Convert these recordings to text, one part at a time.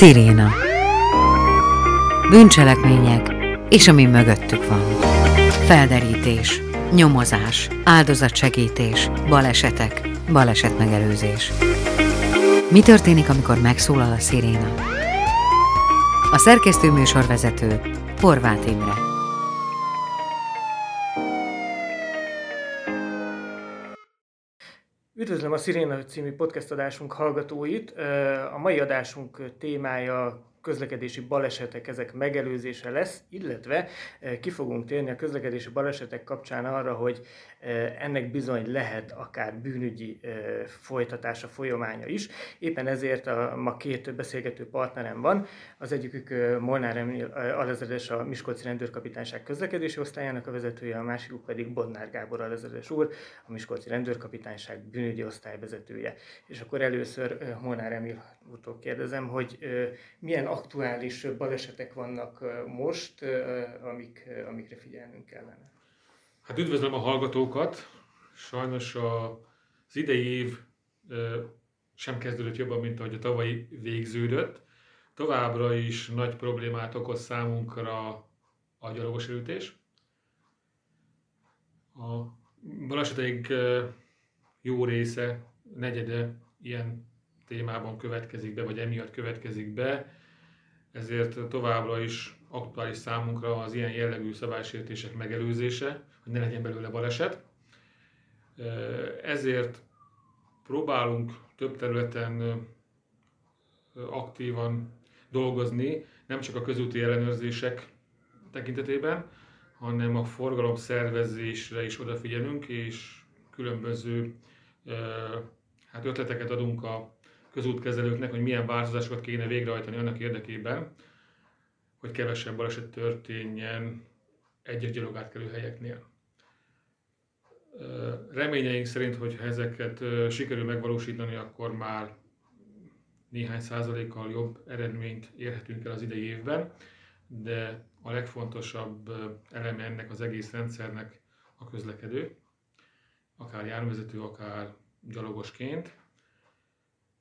Sziréna. Bűncselekmények és ami mögöttük van. Felderítés, nyomozás, áldozatsegítés, balesetek, balesetmegelőzés. Mi történik, amikor megszólal a sziréna? A szerkesztő műsorvezető Horváth Imre. Üdvözlöm a Sziréna című podcast adásunk hallgatóit. A mai adásunk témája közlekedési balesetek, ezek megelőzése lesz, illetve ki fogunk térni a közlekedési balesetek kapcsán arra, hogy ennek bizony lehet akár bűnügyi folytatása, folyamánya is. Éppen ezért ma két beszélgető partnerem van. Az egyikük Molnár Emil alezredes, a Miskolci Rendőrkapitányság közlekedési osztályának a vezetője, a másikuk pedig Bodnár Gábor alezredes úr, a Miskolci Rendőrkapitányság bűnügyi osztály vezetője. És akkor először Molnár Emil úrtól kérdezem, hogy milyen aktuális balesetek vannak most, amikre figyelnünk kellene? Hát üdvözlöm a hallgatókat! Sajnos az idei év sem kezdődött jobban, mint ahogy a tavalyi végződött. Továbbra is nagy problémát okoz számunkra a gyalogosütés. A balesetek jó része, negyede ilyen témában következik be, vagy emiatt következik be. Ezért továbbra is aktuális számunkra az ilyen jellegű szabálysértések megelőzése, hogy ne legyen belőle baleset. Ezért próbálunk több területen aktívan dolgozni, nem csak a közúti ellenőrzések tekintetében, hanem a forgalomszervezésre is odafigyelünk, és különböző ötleteket adunk a közútkezelőknek, hogy milyen változásokat kéne végrehajtani annak érdekében, hogy kevesebb baleset történjen egyes gyalogátkelő helyeknél. Reményeink szerint, hogy ha ezeket sikerül megvalósítani, akkor már néhány százalékkal jobb eredményt érhetünk el az idei évben, de a legfontosabb eleme ennek az egész rendszernek a közlekedő, akár járművezető, akár gyalogosként.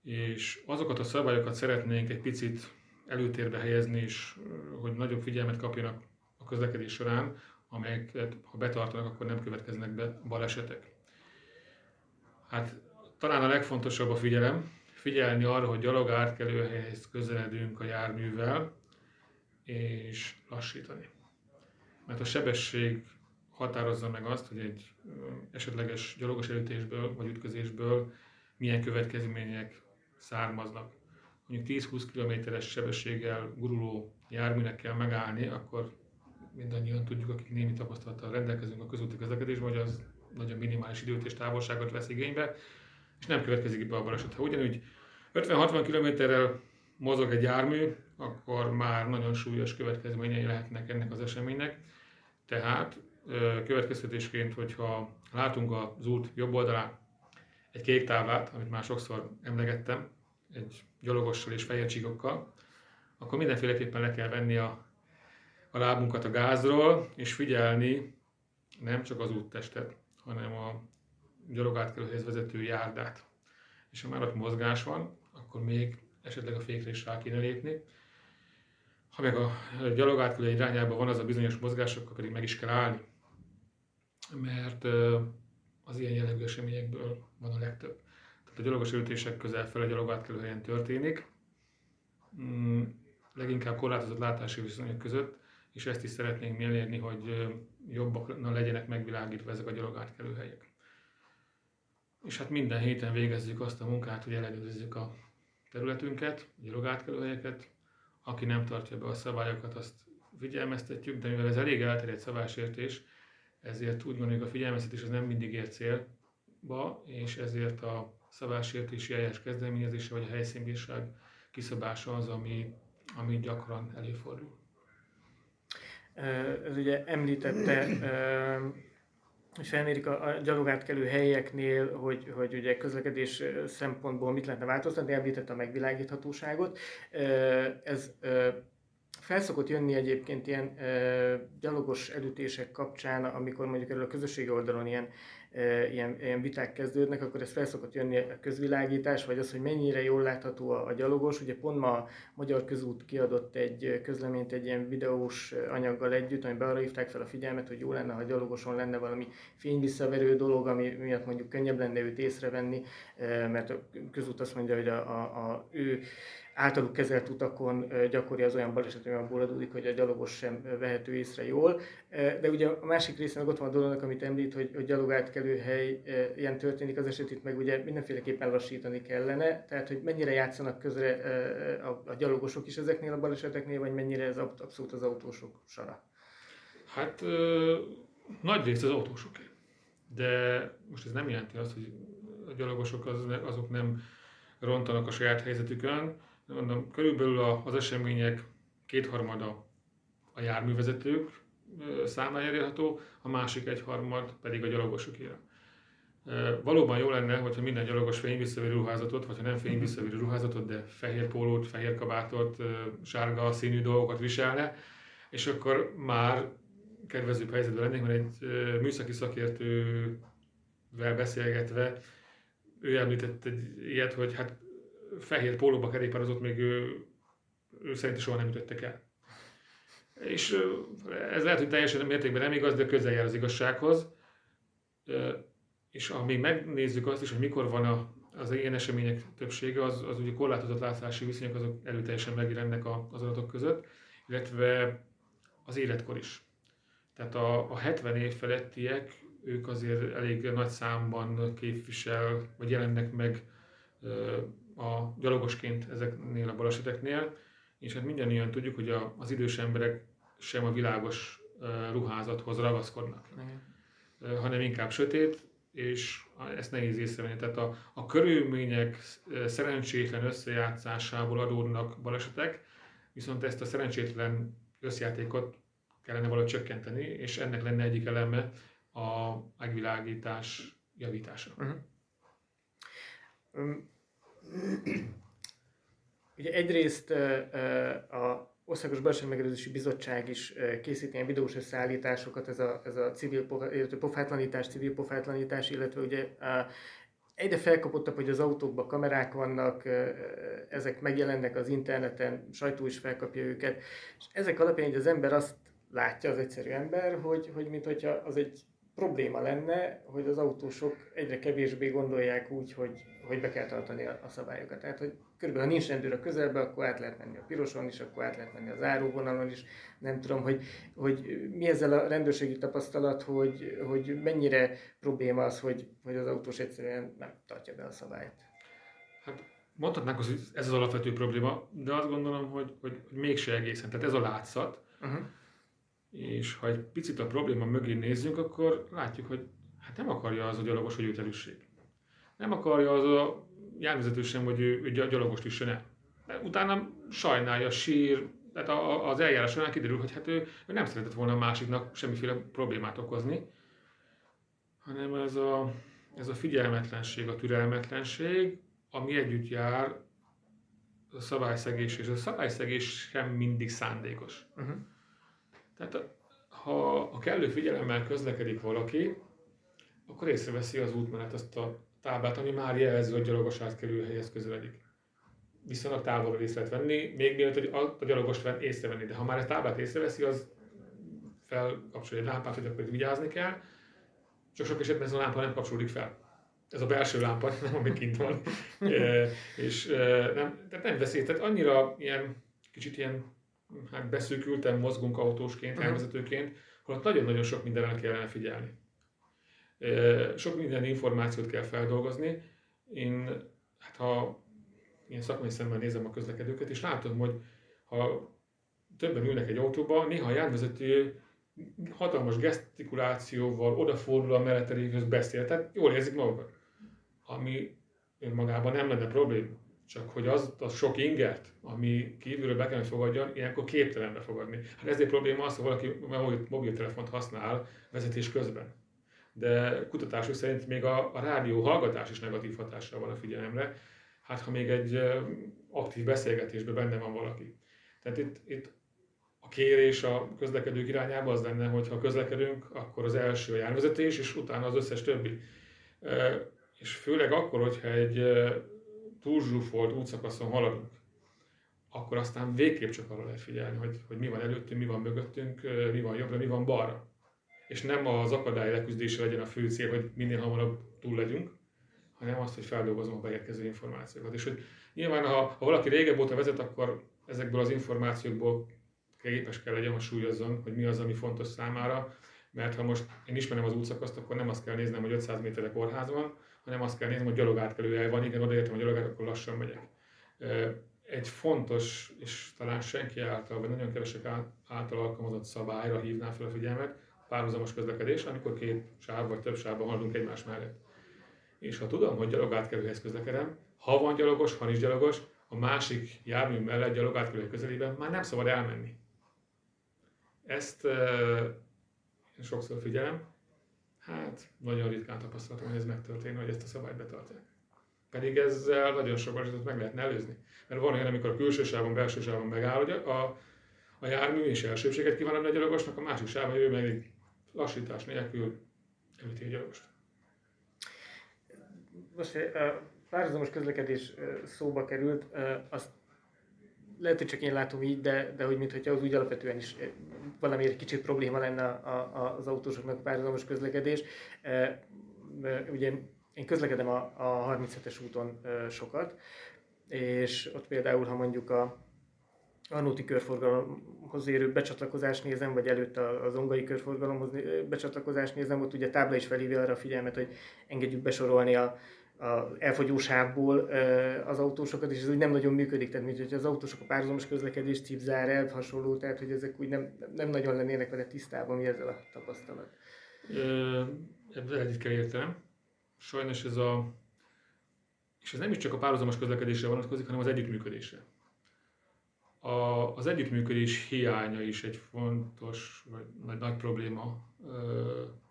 És azokat a szabályokat szeretnénk egy picit előtérbe helyezni, és hogy nagyobb figyelmet kapjanak a közlekedés során, amelyeket ha betartanak, akkor nem következnek be balesetek. Hát talán a legfontosabb a figyelem. Figyelni arra, hogy gyalogátkelőhelyhez közeledünk a járművel, és lassítani. Mert a sebesség határozza meg azt, hogy egy esetleges gyalogos elütésből vagy ütközésből milyen következmények származnak. Mondjuk 10-20 km-es sebességgel guruló járműnek kell megállni, akkor mindannyian tudjuk, akik némi tapasztalattal rendelkezünk a közúti közlekedésben, hogy az nagyon minimális időt és távolságot vesz igénybe, és nem következik be a baleset. Ha ugyanúgy 50-60 km-rel mozog egy jármű, akkor már nagyon súlyos következményei lehetnek ennek az eseménynek. Tehát következtetésként, hogyha látunk az út jobb oldalán egy kék táblát, amit már sokszor emlegettem, egy gyalogossal és fehér csíkokkal, akkor mindenféleképpen le kell venni a lábunkat a gázról, és figyelni nem csak az úttestet, hanem a gyalogátkelőhöz vezető járdát. És ha már ott mozgás van, akkor még esetleg a fékre is rá kéne lépni. Ha meg a gyalogátkelő irányában van az a bizonyos mozgás, akkor pedig meg is kell állni. Mert az ilyen jellegű eseményekből van a legtöbb. Tehát a gyalogos ütések közel fele gyalogátkelő helyen történik, leginkább korlátozott látási viszonyok között, és ezt is szeretnénk mi elérni, hogy jobban legyenek megvilágítva ezek a gyalogátkelő helyek. És hát minden héten végezzük azt a munkát, hogy ellenőrizzük a területünket, a gyalogátkelő helyeket. Aki nem tartja be a szabályokat, azt figyelmeztetjük, de mivel ez elég elterjedt szabálysértés, ezért úgy gondoljuk, a figyelmeztetés az nem mindig ér célba, és ezért a szabálysértési eljárás kezdeményezése vagy a helyszínbírság kiszabása az, ami gyakran előfordul. Ez ugye említette, hogy felmérik a gyalogátkelő helyeknél, hogy ugye közlekedés szempontból mit lehetne változtatni, említette a megvilágíthatóságot. Ez fel szokott jönni egyébként ilyen gyalogos elütések kapcsán, amikor mondjuk erről a közösségi oldalon ilyen ilyen viták kezdődnek, akkor ez fel szokott jönni a közvilágítás, vagy az, hogy mennyire jól látható a gyalogos. Ugye pont ma a Magyar Közút kiadott egy közleményt egy ilyen videós anyaggal együtt, amiben arra hívták fel a figyelmet, hogy jó lenne, ha a gyalogoson lenne valami fényvisszaverő dolog, ami miatt mondjuk könnyebb lenne őt észrevenni, mert a közút azt mondja, hogy ő általuk kezelt utakon gyakori az olyan baleset, ami abból adódik, hogy a gyalogos sem vehető észre jól. De ugye a másik része meg ott van a dolognak, amit említ, hogy gyalogátkelő hely ilyen történik az eset, itt meg ugye mindenféleképpen lassítani kellene, tehát hogy mennyire játszanak közre a gyalogosok is ezeknél a baleseteknél, vagy mennyire ez abszolút az autósok sara? Hát nagy rész az autósoké. De most ez nem jelenti azt, hogy a gyalogosok azok nem rontanak a saját helyzetükön. Mondom, körülbelül az események 2/3 a járművezetők számára elérhető, a másik 1/3 pedig a gyalogosokéra. Valóban jó lenne, hogyha minden gyalogos fényvisszaverő ruházatot, vagy ha nem fényvisszaverő ruházatot, de fehér pólót, fehér kabátot, sárga színű dolgokat viselne, és akkor már kedvezőbb helyzetben lennék, mert egy műszaki szakértővel beszélgetve ő említett egy ilyet, hogy hát fehér pólóba kerékpározott, még ő szerint soha nem ütöttek el. És ez lehet, hogy teljesen mértékben nem igaz, de közel jár az igazsághoz. És ha még megnézzük azt is, hogy mikor van az ilyen események többsége, az ugye korlátozott látási viszonyok azok előteljesen megjelennek az adatok között, illetve az életkor is. Tehát a 70 év felettiek, ők azért elég nagy számban vagy jelennek meg a gyalogosként ezeknél a baleseteknél, és hát mindannyian tudjuk, hogy az idős emberek sem a világos ruházathoz ragaszkodnak, hanem inkább sötét, és ezt nehéz észrevenni. Tehát a körülmények szerencsétlen összejátszásából adódnak balesetek, viszont ezt a szerencsétlen összjátékot kellene valahogy csökkenteni, és ennek lenne egyik eleme a megvilágítás javítása. Ugye egyrészt a Országos Balesetmegelőzési Bizottság is készít ilyen videós összeállításokat, ez a civil pofátlanítás, illetve ugye egyre felkapottabb, hogy az autókban kamerák vannak, ezek megjelennek az interneten, sajtó is felkapja őket, és ezek alapján az ember azt látja, az egyszerű ember, hogy mintha az egy probléma lenne, hogy az autósok egyre kevésbé gondolják úgy, hogy be kell tartani a szabályokat. Tehát, hogy körülbelül ha nincs rendőr a közelben, akkor át lehet menni a piroson is, akkor át lehet menni az záróvonalon is. Nem tudom, hogy mi ezzel a rendőrségi tapasztalat, hogy mennyire probléma az, hogy az autós egyszerűen nem tartja be a szabályt. Hát mondhatnánk, hogy ez az alapvető probléma, de azt gondolom, hogy mégse egészen. Tehát ez a látszat. Uh-huh. És ha egy picit a probléma mögé nézzünk, akkor látjuk, hogy hát nem akarja az a gyalogos, hogy őt elüssék. Nem akarja az a járművezető sem, hogy ő gyalogost üssön el. De utána sajnálja, sír, tehát az eljárás során kiderül, hogy hát ő nem szeretett volna a másiknak semmiféle problémát okozni, hanem ez a figyelmetlenség, a türelmetlenség, ami együtt jár a szabályszegés, és a szabályszegés sem mindig szándékos. Uh-huh. Tehát ha a kellő figyelemmel közlekedik valaki, akkor észreveszi az út mellett azt a táblát, ami már jelző, hogy gyalogos átkelő helyhez közeledik. Viszonylag távolról észre lehet venni, még mielőtt a gyalogost észrevenni, de ha már a táblát észreveszi, az felkapcsolja egy lámpát, hogy akkor vigyázni kell. Csak sok esetben ez a lámpa nem kapcsolódik fel. Ez a belső lámpa, nem ami kint van. Tehát nem veszély, tehát annyira ilyen, kicsit ilyen, hát beszűkülten mozgunk autósként, járművezetőként, holott nagyon-nagyon sok mindenre kellene figyelni. Sok minden információt kell feldolgozni. Én, hát ha ilyen szakmai szemmel nézem a közlekedőket, és látom, hogy ha többen ülnek egy autóba, néha a járművezető hatalmas gesztikulációval odafordul a mellette lévőhöz beszél, tehát jól érzik magukat. Ami önmagában nem lenne probléma. Csak hogy az sok ingert, ami kívülről be kell fogadjon, ilyenkor képtelen befogadni. Hát ezért probléma az, hogy valaki mobiltelefont használ vezetés közben. De kutatások szerint még a rádió hallgatás is negatív hatással van a figyelemre. Hát ha még egy aktív beszélgetésben benne van valaki. Tehát itt a kérés a közlekedők irányába az lenne, hogy ha közlekedünk, akkor az első a járművezetés, és utána az összes többi. És főleg akkor, hogyha egy túlzsúfolt útszakaszon haladunk, akkor aztán végképp csak arra lehet figyelni, hogy mi van előttünk, mi van mögöttünk, mi van jobbra, mi van balra. És nem az akadály leküzdése legyen a fő cél, hogy minél hamarabb túl legyünk, hanem azt, hogy feldolgozom a beérkező információkat. És hogy nyilván, ha valaki régebb óta vezet, akkor ezekből az információkból képes kell legyen, hogy súlyozzon, hogy mi az, ami fontos számára. Mert ha most én ismerem az útszakaszt, akkor nem azt kell néznem, hogy 500 méterre kórház van, hanem azt kell néznem, hogy gyalogátkelő el van, igen, odaértem a gyalogát, akkor lassan megyek. Egy fontos, és talán senki által, vagy nagyon kevesek által alkalmazott szabályra hívnám fel a figyelmet, párhuzamos közlekedés, amikor két sáv vagy több sávban haladunk egymás mellett. És ha tudom, hogy gyalogátkelőhez közlekedem, ha van gyalogos, ha nincs gyalogos, a másik jármű mellett gyalogátkelő közelében már nem szabad elmenni. Ezt sokszor figyelem, nagyon ritkán tapasztalatom, hogy ez megtörténő, hogy ezt a szabályt betartják. Pedig ezzel nagyon sok balesetet meg lehetne előzni. Mert van olyan, amikor a külső sávon, belső sávon megáll, hogy a jármű és elsőbséget kíván adni a gyalogosnak, a másik sávon ő meg lassítás nélkül üti a gyalogost. Most a párhuzamos közlekedés szóba került, azt lehet, hogy csak én látom így, de hogy mintha az úgy alapvetően is valami egy kicsit probléma lenne az autósoknak párhuzamos közlekedés. Ugye én közlekedem a 37-es úton sokat, és ott például, ha mondjuk a Nóti körforgalomhoz érő becsatlakozást nézem, vagy előtt az Ongai körforgalomhoz becsatlakozást nézem, ott ugye a tábla is felhívja arra a figyelmet, hogy engedjük besorolni az elfogyó sávból az autósokat, és ez úgy nem nagyon működik, tehát mint hogy az autósok a párhuzamos közlekedés, cipzárelv, hasonló, tehát hogy ezek úgy nem nagyon lennének vele tisztában, mi ezzel a tapasztalat. Ebből együtt kell értenem. Sajnos és ez nem is csak a párhuzamos közlekedésre vonatkozik, hanem az együttműködésre. Az együttműködés hiánya is egy fontos, vagy nagy probléma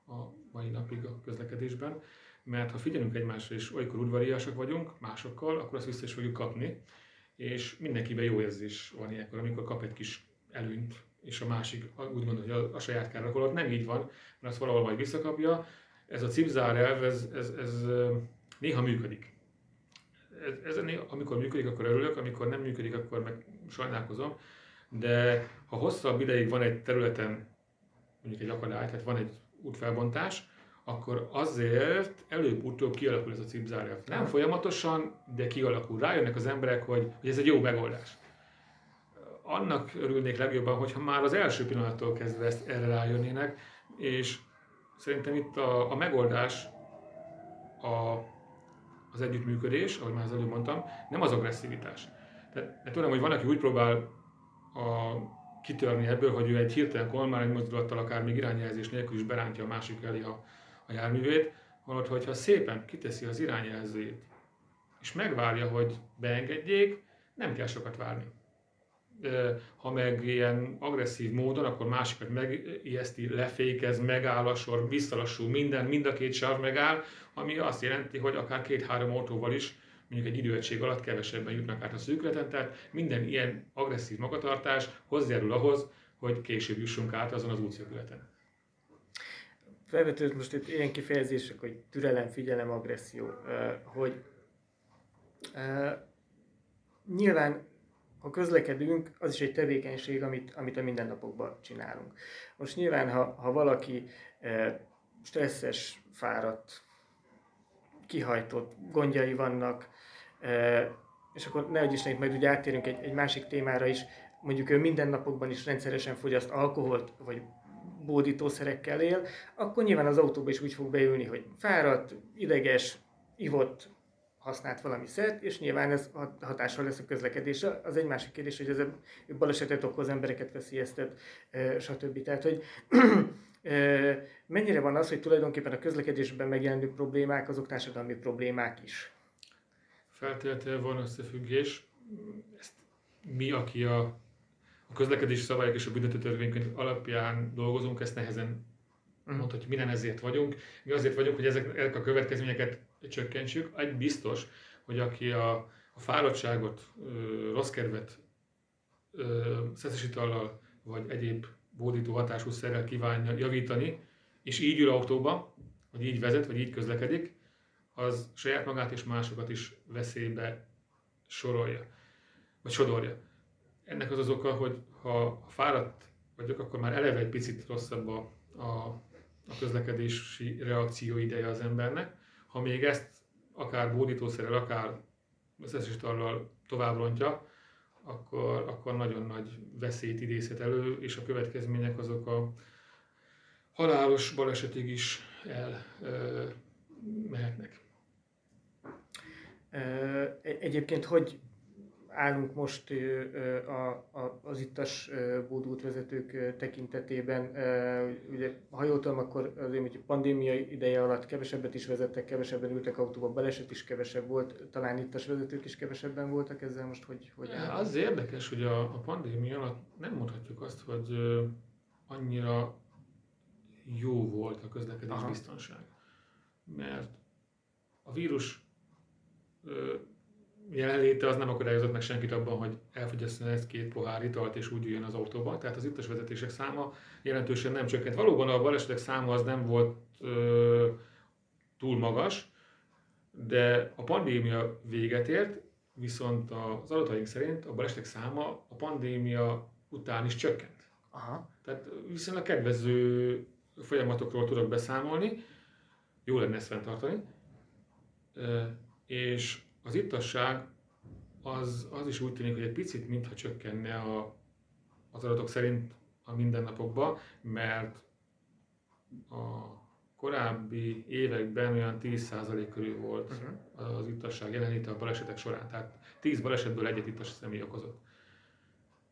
a mai napig a közlekedésben. Mert ha figyelünk egymásra és olykor udvariasak vagyunk másokkal, akkor azt vissza is fogjuk kapni, és mindenkiben jó érzés van ilyenkor, amikor kap egy kis előnyt, és a másik úgy gondolja, hogy a saját kárára, akkor nem így van, mert azt valahol majd visszakapja. Ez a cipzárelv, ez néha működik. Ez amikor működik, akkor örülök, amikor nem működik, akkor meg sajnálkozom. De ha hosszabb ideig van egy területen, mondjuk egy akadály, tehát van egy útfelbontás, akkor azért előbb-utóbb kialakul ez a cipzárelv. Nem folyamatosan, de kialakul. Rájönnek az emberek, hogy ez egy jó megoldás. Annak örülnék legjobban, hogyha már az első pillanattól kezdve ezt erre rájönnének, és szerintem itt a megoldás, az együttműködés, ahogy már az előbb mondtam, nem az agresszivitás. Tehát tudom, hogy van, aki úgy próbál kitörni ebből, hogy ő egy hirtelen kolmár, egy mozdulattal, akár még irányjelzés nélkül is berántja a másik elé a járművét, holott, hogyha szépen kiteszi az irányjelzőjét, és megvárja, hogy beengedjék, nem kell sokat várni. Ha meg ilyen agresszív módon, akkor másikat megijeszti, lefékez, megáll a sor, visszalassul minden, mind a két sáv megáll, ami azt jelenti, hogy akár 2-3 autóval is, mondjuk egy időegység alatt kevesebben jutnak át a szűkületen, tehát minden ilyen agresszív magatartás hozzájárul ahhoz, hogy később jussunk át azon az útszűkületen. Felvetődött most itt ilyen kifejezések, hogy türelem, figyelem, agresszió, hogy nyilván, ha közlekedünk, az is egy tevékenység, amit a mindennapokban csinálunk. Most nyilván, ha valaki stresszes, fáradt, kihajtott, gondjai vannak, és akkor ne adjisnek, majd ugye áttérünk egy másik témára is, mondjuk ő mindennapokban is rendszeresen fogyaszt alkoholt, vagy bódítószerekkel él, akkor nyilván az autóba is úgy fog beülni, hogy fáradt, ideges, ivott, használt valami szert, és nyilván ez hatással lesz a közlekedésre. Az egy másik kérdés, hogy ez balesetet okoz, embereket veszélyeztet, stb. Tehát, hogy mennyire van az, hogy tulajdonképpen a közlekedésben megjelenő problémák, azok társadalmi problémák is? Feltétlenül van összefüggés. Ezt mi, aki a közlekedési szabályok és a büntetőtörvénykönyv alapján dolgozunk, ezt nehezen mondhatjuk, hogy minden ezért vagyunk. Mi azért vagyunk, hogy ezek a következményeket csökkentsük. Egy biztos, hogy aki a fáradtságot, rossz kedvet, szeszes itallal vagy egyéb bódító hatású szerrel kívánja javítani, és így ül autóba, vagy így vezet, vagy így közlekedik, az saját magát és másokat is veszélybe sodorja. Ennek az oka, hogy ha fáradt vagyok, akkor már eleve egy picit rosszabb a közlekedési reakció ideje az embernek. Ha még ezt akár bódítószerrel, akár összesítarral továbbrontja, akkor nagyon nagy veszélyt idézhet elő, és a következmények azok a halálos balesetig is elmehetnek. Egyébként hogy állunk most az ittas bódultvezetők tekintetében? Ugye, ha jól tudom, akkor azért, hogy a pandémia ideje alatt kevesebbet is vezettek, kevesebben ültek autóba, baleset is kevesebb volt, talán ittas vezetők is kevesebben voltak ezzel most, hogy állunk? Az érdekes, hogy a pandémia alatt nem mondhatjuk azt, hogy annyira jó volt a közlekedés biztonság, mert a vírus jelenléte az nem akadályozott meg senkit abban, hogy elfogyasszon ezt két pohár italt és úgy üljön az autóba. Tehát az ittas vezetések száma jelentősen nem csökkent. Valóban a balesetek száma az nem volt túl magas, de a pandémia véget ért, viszont az adataink szerint a balesetek száma a pandémia után is csökkent. Aha. Tehát viszonylag kedvező folyamatokról tudok beszámolni, jó lenne ezt fenntartani, és az ittasság az is úgy tűnik, hogy egy picit mintha csökkenne az adatok szerint a mindennapokban, mert a korábbi években olyan 10% körül volt az ittasság jelenléte a balesetek során, tehát 10 balesetből egyet ittas személy okozott.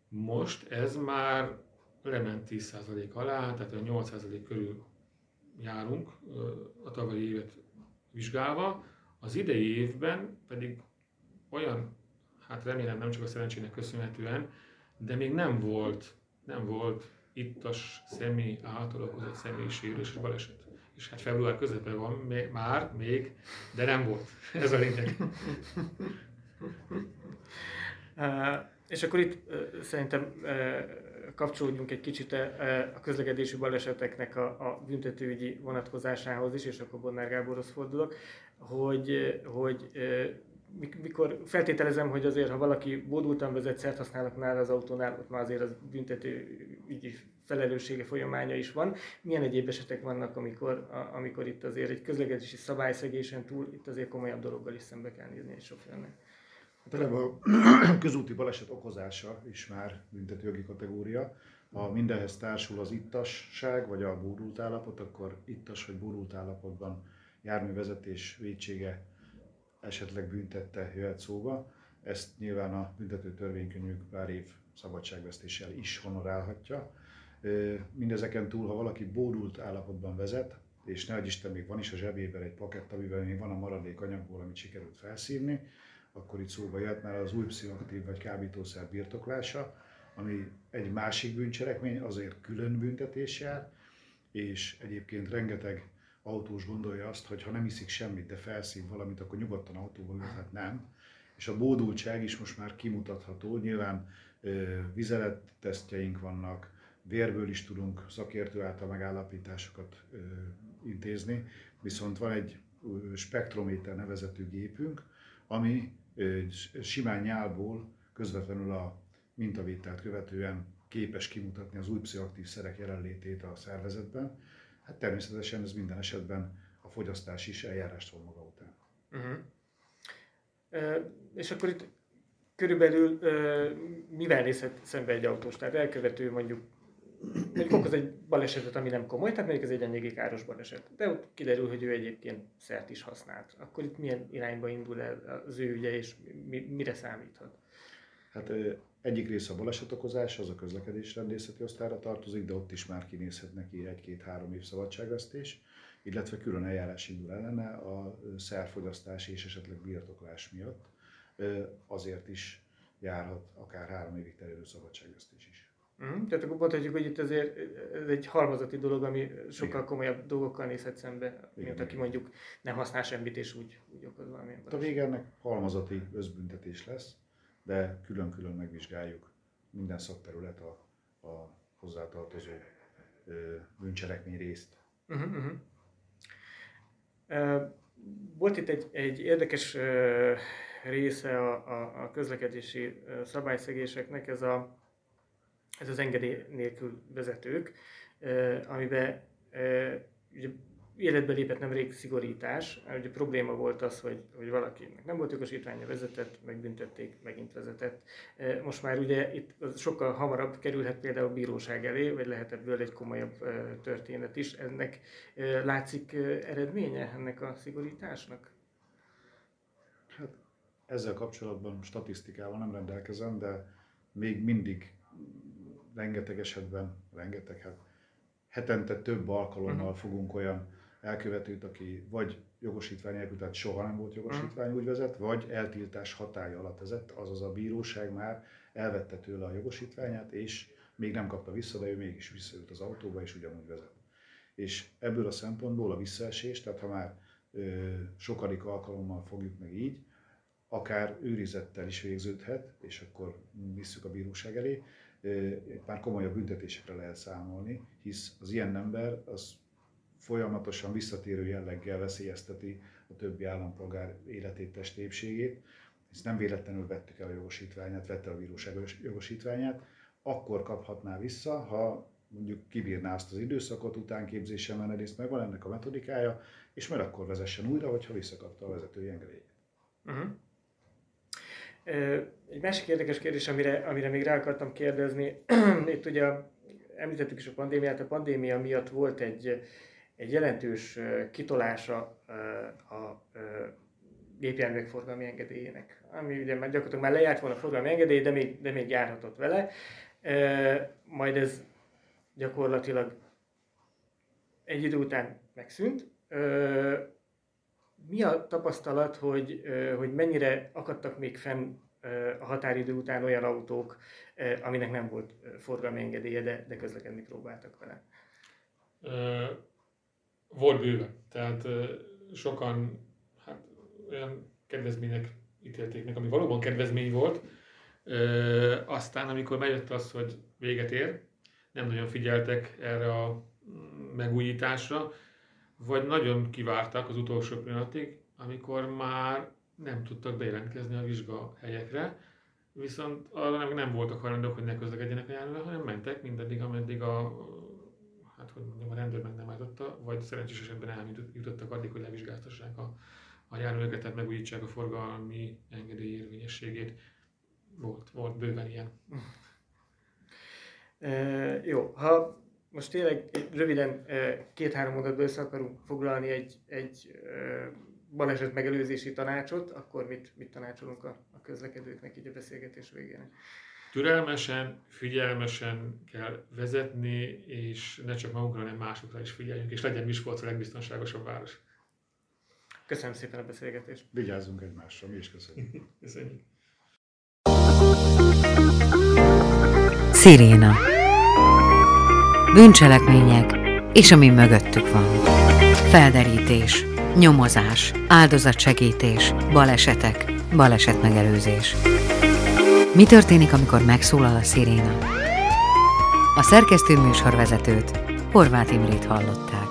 Most ez már lement 10% alá, tehát a 8% körül járunk a tavalyi évet vizsgálva. Az idei évben pedig olyan, hát remélem nem csak a szerencsének köszönhetően, de még nem volt ittas személy által okozott személyi sérülés és baleset. És hát február közepén van még, de nem volt. Ez a lényeg. És akkor itt szerintem kapcsolódjunk egy kicsit a közlekedési baleseteknek a büntetőügyi vonatkozásához is, és akkor Bodnár Gáborhoz fordulok, hogy mikor feltételezem, hogy azért, ha valaki bódultan vezet, szerthasználatnál az autónál, ott már azért az büntetőügyi felelőssége folyamánya is van. Milyen egyéb esetek vannak, amikor itt azért egy közlekedési szabályszegésen túl itt azért komolyabb dologgal is szembe kell nézni egy sofőrnek? Például a közúti baleset okozása is már büntetőjogi kategória. Ha mindenhez társul az ittasság vagy a bódult állapot, akkor ittas vagy bódult állapotban járművezetés vétsége esetleg büntette jöhet szóba. Ezt nyilván a büntető törvénykönyvük pár év szabadságvesztéssel is honorálhatja. Mindezeken túl, ha valaki bódult állapotban vezet, és nehogy Isten még van is a zsebében egy pakett, amiben még van a maradék anyagból, amit sikerült felszívni, akkor itt szóba jöhet már az új pszichoaktív vagy kábítószer birtoklása, ami egy másik bűncselekmény, azért külön büntetés jár, és egyébként rengeteg autós gondolja azt, hogy ha nem iszik semmit, de felszív valamit, akkor nyugodtan autóba ülhet, nem. És a bódultság is most már kimutatható, nyilván vizelettesztjeink vannak, vérből is tudunk szakértő által megállapításokat intézni, viszont van egy spektrométer nevezetű gépünk, ami simán nyálból közvetlenül a mintavételt követően képes kimutatni az új pszichoaktív szerek jelenlétét a szervezetben. Hát természetesen ez minden esetben a fogyasztás is eljárást von maga után. Uh-huh. És akkor itt körülbelül mivel nézhet szembe egy autós? Tehát elkövető mondjuk okoz egy balesetet, ami nem komoly, tehát mondjuk ez egy enyhéggé káros baleset, de ott kiderül, hogy ő egyébként szert is használt. Akkor itt milyen irányba indul el az ő ügye, és mire számíthat? Hát egyik része a balesetokozás, az a közlekedésrendészeti osztályra tartozik, de ott is már kinézhet neki 1-2-3 év szabadságvesztés, illetve külön eljárás indul ellene a szerfogyasztás és esetleg birtoklás miatt, azért is járhat akár 3 évig terjedő szabadságvesztés is. Mm, tehát akkor mondhatjuk, hogy itt azért ez egy halmazati dolog, ami sokkal komolyabb dolgokkal nézhet szembe, mint aki mondjuk nem használ semmit és úgy okoz valamilyen baleset. A végének halmazati összbüntetés lesz, de külön-külön megvizsgáljuk minden szakterület a hozzátartozó bűncselekmény részt. Volt itt egy érdekes része a közlekedési szabályszegéseknek, ez az engedély nélkül vezetők, amiben ugye életbe lépett nemrég szigorítás. Ugye probléma volt az, hogy valakinek nem volt jogosítványa, vezetett, megbüntették, megint vezetett. Most már ugye itt sokkal hamarabb kerülhet például a bíróság elé, vagy lehet ebből egy komolyabb történet is. Ennek látszik eredménye, ennek a szigorításnak? Hát ezzel kapcsolatban statisztikával nem rendelkezem, de még mindig rengeteg esetben, hetente több alkalommal fogunk olyan elkövetőt, aki vagy jogosítvány nélkül, tehát soha nem volt jogosítvány, úgy vezet, vagy eltiltás hatálya alatt vezet, azaz a bíróság már elvette tőle a jogosítványát, és még nem kapta vissza, de ő mégis visszaült az autóba, és ugyanúgy vezet. És ebből a szempontból a visszaesés, tehát ha már sokadik alkalommal fogjuk meg így, akár őrizettel is végződhet, és akkor visszük a bíróság elé, már komolyabb büntetésekre lehet számolni, hisz az ilyen ember az folyamatosan visszatérő jelleggel veszélyezteti a többi állampolgár életét, testépségét, hisz nem véletlenül vettük el a jogosítványát, vette a bíróság jogosítványát, akkor kaphatná vissza, ha mondjuk kibírná azt az időszakot, utánképzésen menne részt, megvan ennek a metodikája, és majd akkor vezessen újra, hogyha visszakapta a vezetői engedélyét. Egy másik érdekes kérdés, amire még rá akartam kérdezni, itt ugye említettük is a pandémiát, a pandémia miatt volt egy jelentős kitolása a gépjárművek forgalmi engedélyének, ami ugye már gyakorlatilag már lejárt volna a forgalmi engedély, de még járhatott vele, majd ez gyakorlatilag egy idő után megszűnt. Mi a tapasztalat, hogy mennyire akadtak még fenn a határidő után olyan autók, aminek nem volt forgalmi engedélye, de közlekedni próbáltak vele? Volt bőven. Tehát sokan olyan kedvezménynek ítélték meg, ami valóban kedvezmény volt. Aztán, amikor megjött az, hogy véget ér, nem nagyon figyeltek erre a megújításra, vagy nagyon kivárták az utolsó pillanatig, amikor már nem tudtak bejelentkezni a vizsgahelyekre, viszont arra nem voltak hajlandók, hogy ne közlekedjenek a járművel, hanem mentek mindaddig, ameddig a rendőr meg nem állította, vagy szerencsés esetben eljutottak addig, hogy levizsgáztassák a járműveket, tehát megújítsák a forgalmi engedély érvényességét. Volt bőven ilyen. Jó, ha most tényleg röviden 2-3 mondatban össze akarunk foglalni egy balesetmegelőzési tanácsot, akkor mit tanácsolunk a közlekedőknek így a beszélgetés végén? Türelmesen, figyelmesen kell vezetni, és ne csak magunkra, hanem másokra is figyeljünk, és legyen Miskolc a legbiztonságosabb város. Köszönöm szépen a beszélgetést! Vigyázzunk egymásra, mi is köszönjük! Köszönjük! Sziréna. Bűncselekmények, és ami mögöttük van. Felderítés, nyomozás, áldozatsegítés, balesetek, balesetmegelőzés. Mi történik, amikor megszólal a sziréna? A szerkesztő műsorvezetőt, Horváth Imrét hallották.